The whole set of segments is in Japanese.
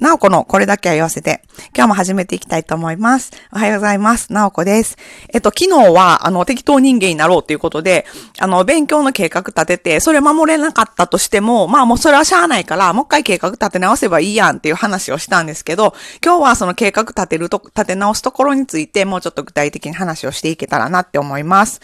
なおこのこれだけは言わせて、今日も始めていきたいと思います。おはようございます。なおこです。昨日は、適当人間になろうということで、勉強の計画立てて、それ守れなかったとしても、まあもうそれはしゃあないから、もう一回計画立て直せばいいやんっていう話をしたんですけど、今日はその計画立て直すところについて、もうちょっと具体的に話をしていけたらなって思います。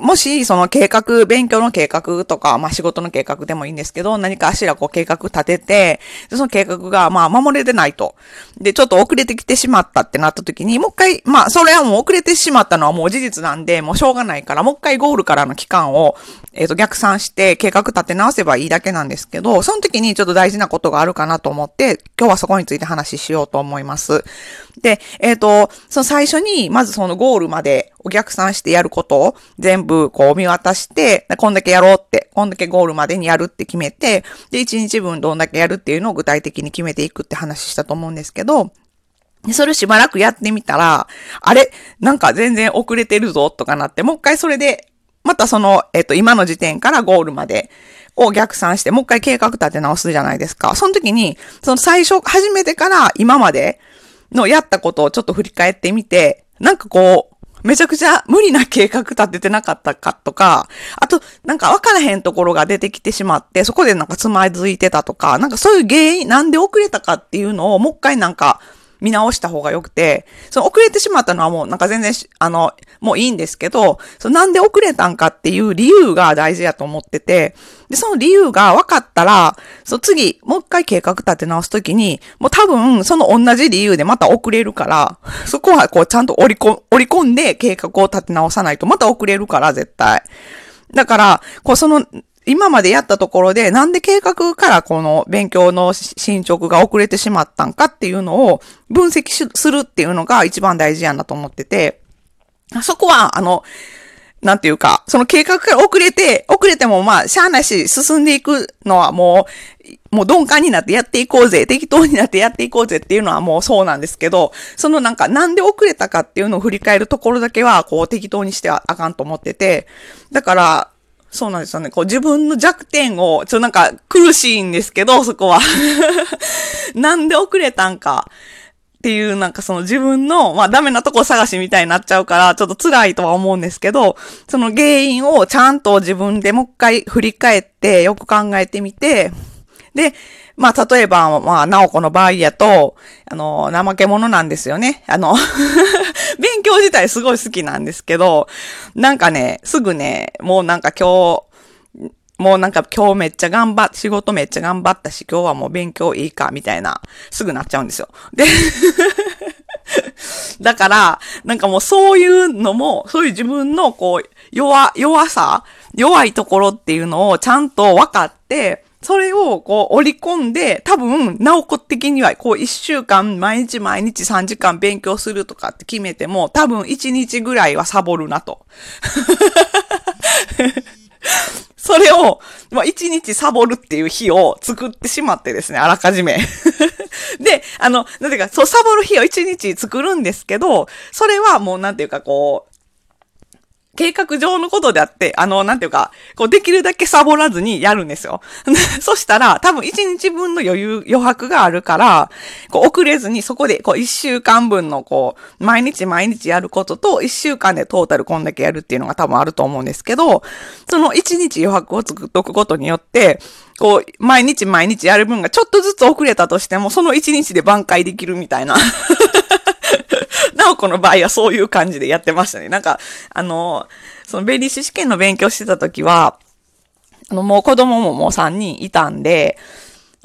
もし、その計画、勉強の計画とか、まあ、仕事の計画でもいいんですけど、何かしらこう計画立てて、その計画が、まあ、守れてないと。で、ちょっと遅れてきてしまったってなった時に、もう一回、まあ、それはもう遅れてしまったのはもう事実なんで、もうしょうがないから、もう一回ゴールからの期間を、逆算して計画立て直せばいいだけなんですけど、その時にちょっと大事なことがあるかなと思って、今日はそこについて話しようと思います。で、その最初に、まずそのゴールまで、お客さんしてやることを全部こう見渡して、こんだけやろうって、こんだけゴールまでにやるって決めて、で、1日分どんだけやるっていうのを具体的に決めていくって話したと思うんですけど、それしばらくやってみたら、あれ？なんか全然遅れてるぞとかなって、もう一回それで、またその、今の時点からゴールまでを逆算して、もう一回計画立て直すじゃないですか。その時に、その最初、初めてから今までのやったことをちょっと振り返ってみて、なんかこう、めちゃくちゃ無理な計画立ててなかったかとか、あと、なんか分からへんところが出てきてしまって、そこでなんかつまずいてたとか、なんかそういう原因、なんで遅れたかっていうのをもう一回なんか見直した方が良くて、その遅れてしまったのはもうなんか全然、もういいんですけど、そのなんで遅れたんかっていう理由が大事だと思ってて、で、その理由が分かったら、その次、もう一回計画立て直すときに、もう多分、その同じ理由でまた遅れるから、そこはこうちゃんと折り込んで計画を立て直さないとまた遅れるから、絶対。だから、こうその、今までやったところで、なんで計画からこの勉強の進捗が遅れてしまったんかっていうのを分析するっていうのが一番大事やなと思ってて、そこは、なんていうか、その計画から遅れてもまあ、しゃあないし、進んでいくのはもう鈍感になってやっていこうぜ、適当になってやっていこうぜっていうのはもうそうなんですけど、そのなんかなんで遅れたかっていうのを振り返るところだけは、こう適当にしてはあかんと思ってて、だから、そうなんですよね。こう自分の弱点を、なんか苦しいんですけど、そこは。なんで遅れたんか。っていう、なんかその自分の、まあダメなとこ探しみたいになっちゃうから、ちょっと辛いとは思うんですけど、その原因をちゃんと自分でもう一回振り返って、よく考えてみて、で、まあ例えば、まあ、なおこの場合やと、怠け者なんですよね。勉強自体すごい好きなんですけど、なんかね、すぐね、もうなんか今日仕事めっちゃ頑張ったし、今日はもう勉強いいか、みたいな、すぐなっちゃうんですよ。で、だから、なんかもうそういうのも、そういう自分のこう、弱いところっていうのをちゃんと分かって、それをこう織り込んで、多分、なおこ的にはこう一週間毎日3時間勉強するとかって決めても、多分1日ぐらいはサボるなと。それを、まあ、1日サボるっていう日を作ってしまってですね、あらかじめ。で、なんていうか、そう、サボる日を1日作るんですけど、それはもうなんていうかこう、計画上のことであって、なんていうか、こう、できるだけサボらずにやるんですよ。そしたら、多分1日分の余白があるから、こう、遅れずにそこで、こう、1週間分の、こう、毎日やることと、1週間でトータルこんだけやるっていうのが多分あると思うんですけど、その1日余白を作っとくことによって、こう、毎日やる分がちょっとずつ遅れたとしても、その1日で挽回できるみたいな。なおこの場合はそういう感じでやってましたね。なんか、その弁理士試験の勉強してた時は、もう子供ももう3人いたんで、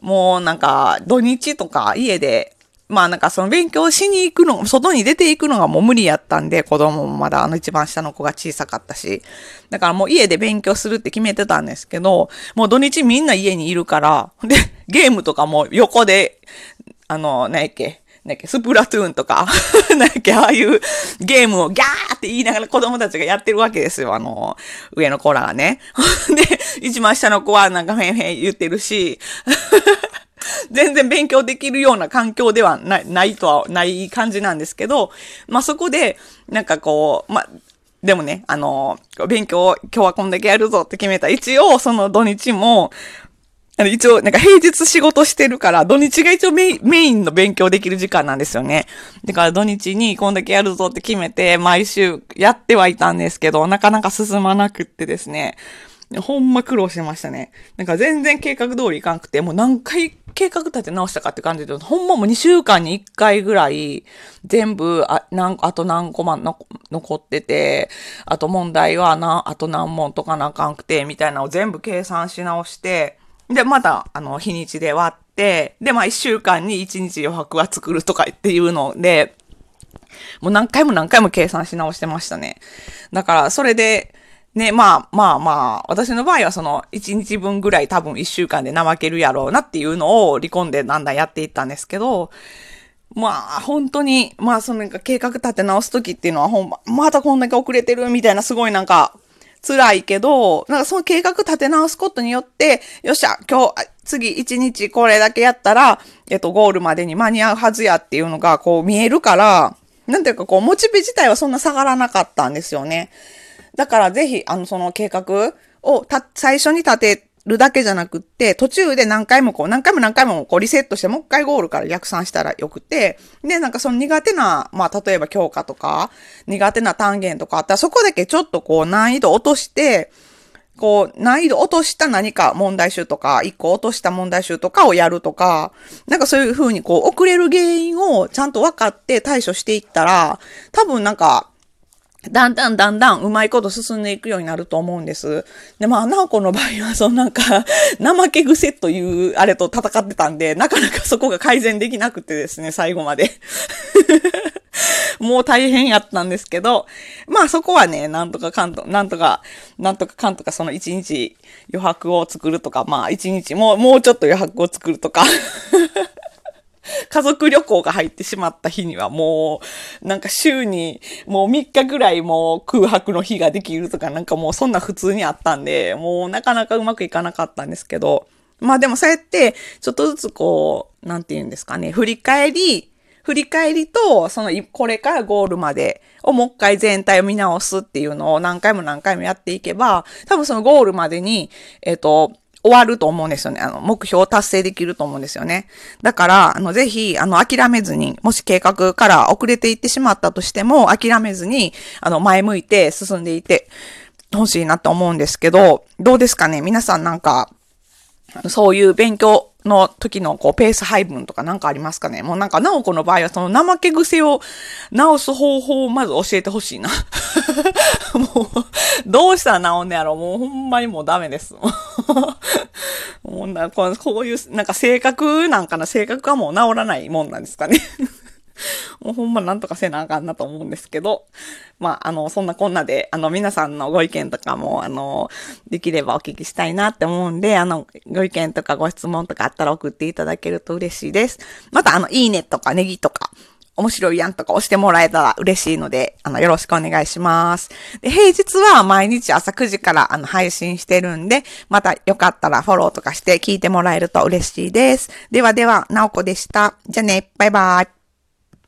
もうなんか土日とか家で、まあなんかその勉強しに行くの、外に出て行くのがもう無理やったんで、子供もまだ一番下の子が小さかったし、だからもう家で勉強するって決めてたんですけど、もう土日みんな家にいるから、で、ゲームとかも横で、スプラトゥーンとか、ああいうゲームをギャーって言いながら子供たちがやってるわけですよ、上の子らがね。で、一番下の子はなんかフェンフェン言ってるし、全然勉強できるような環境ではない感じなんですけど、まあ、そこで、なんかこう、まあ、でもね、勉強を今日はこんだけやるぞって決めた。一応、その土日も、一応、なんか平日仕事してるから、土日が一応メインの勉強できる時間なんですよね。だから土日にこんだけやるぞって決めて、毎週やってはいたんですけど、なかなか進まなくってですね。ほんま苦労しましたね。なんか全然計画通りいかんくて、もう何回計画立て直したかって感じで、ほんまもう2週間に1回ぐらい、全部、あと何個万残ってて、あと問題はあと何問とかなあかんくて、みたいなのを全部計算し直して、で、また、日にちで割って、で、1週間に1日余白は作るとかっていうので、もう何回も計算し直してましたね。だから、それで、ね、まあ、私の場合はその1日分ぐらい多分1週間で怠けるやろうなっていうのを離婚でだんだんやっていったんですけど、まあ本当に、まあそのなんか計画立て直すときっていうのはまたこんだけ遅れてるみたいなすごいなんか辛いけど、なんかその計画立て直すことによって、よっしゃ、次1日これだけやったら、ゴールまでに間に合うはずやっていうのがこう見えるから、なんていうかこうモチベ自体はそんな下がらなかったんですよね。だからぜひ、その計画を最初に立てるだけじゃなくって、途中で何回もこうリセットして、もう一回ゴールから逆算したらよくて、で、なんかその苦手な、まあ、例えば教科とか、苦手な単元とかあったら、そこだけちょっとこう難易度落として、こう難易度落とした何か問題集とか、一個落とした問題集とかをやるとか、なんかそういう風にこう遅れる原因をちゃんと分かって対処していったら、多分なんか、だんだんうまいこと進んでいくようになると思うんです。で、まあ、なおこの場合は、なんか、怠け癖という、あれと戦ってたんで、なかなかそこが改善できなくてですね、最後まで。もう大変やったんですけど、まあそこはね、なんとかその一日余白を作るとか、まあ一日もうちょっと余白を作るとか。家族旅行が入ってしまった日にはもう、なんか週にもう3日ぐらいもう空白の日ができるとか、なんかもうそんな普通にあったんで、もうなかなかうまくいかなかったんですけど、まあでもそうやって、ちょっとずつこう、なんて言うんですかね、振り返りと、そのこれからゴールまでをもう一回全体を見直すっていうのを何回もやっていけば、多分そのゴールまでに、終わると思うんですよね。目標を達成できると思うんですよね。だから、ぜひ、諦めずに、もし計画から遅れていってしまったとしても、諦めずに、前向いて進んでいてほしいなと思うんですけど、どうですかね？皆さんなんか、そういう勉強の時のこうペース配分とかなんかありますかね？もうなんか、なおこの場合はその怠け癖を直す方法をまず教えてほしいな。もう、どうしたら直んねやろ？もうほんまにもうダメです。もうこういう、なんか性格はもう治らないもんなんですかね。もうほんまなんとかせなあかんなと思うんですけど。まあ、そんなこんなで、皆さんのご意見とかも、できればお聞きしたいなって思うんで、ご意見とかご質問とかあったら送っていただけると嬉しいです。また、いいねとかネギとか、面白いやんとか押してもらえたら嬉しいので、よろしくお願いします。で、平日は毎日朝9時から配信してるんで、またよかったらフォローとかして聞いてもらえると嬉しいです。ではでは、なおこでした。じゃあね、バイバイ。